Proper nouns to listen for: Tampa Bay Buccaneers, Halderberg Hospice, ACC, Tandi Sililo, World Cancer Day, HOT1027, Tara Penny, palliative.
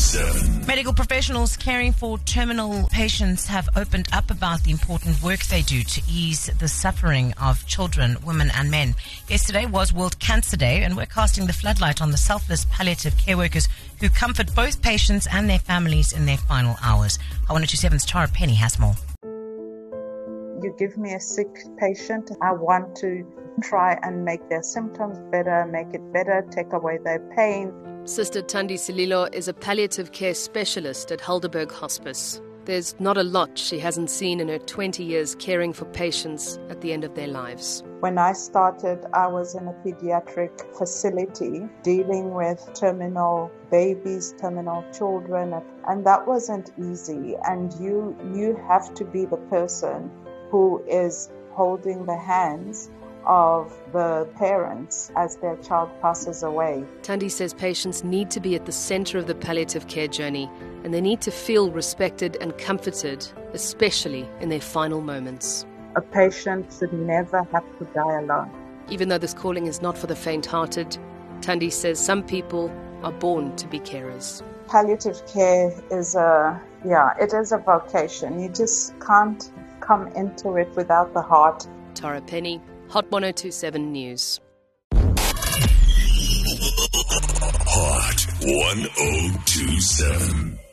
1027. Medical professionals caring for terminal patients have opened up about the important work they do to ease the suffering of children, women and men. Yesterday was World Cancer Day, and we're casting the floodlight on the selfless palliative care workers who comfort both patients and their families in their final hours. HOT1027's Tara Penny has more. You give me a sick patient, I want to try and make their symptoms better, make it better, take away their pain. Sister Tandi Sililo is a palliative care specialist at Halderberg Hospice. There's not a lot she hasn't seen in her 20 years caring for patients at the end of their lives. When I started, I was in a pediatric facility dealing with terminal babies, terminal children, and that wasn't easy. And you have to be the person who is holding the hands of the parents as their child passes away. Tandi says patients need to be at the center of the palliative care journey, and they need to feel respected and comforted, especially in their final moments. A patient should never have to die alone. Even though this calling is not for the faint-hearted, Tandi says some people are born to be carers. Palliative care is it is a vocation. You just can't come into it without the heart. Tara Penny, HOT1027 News. HOT1027.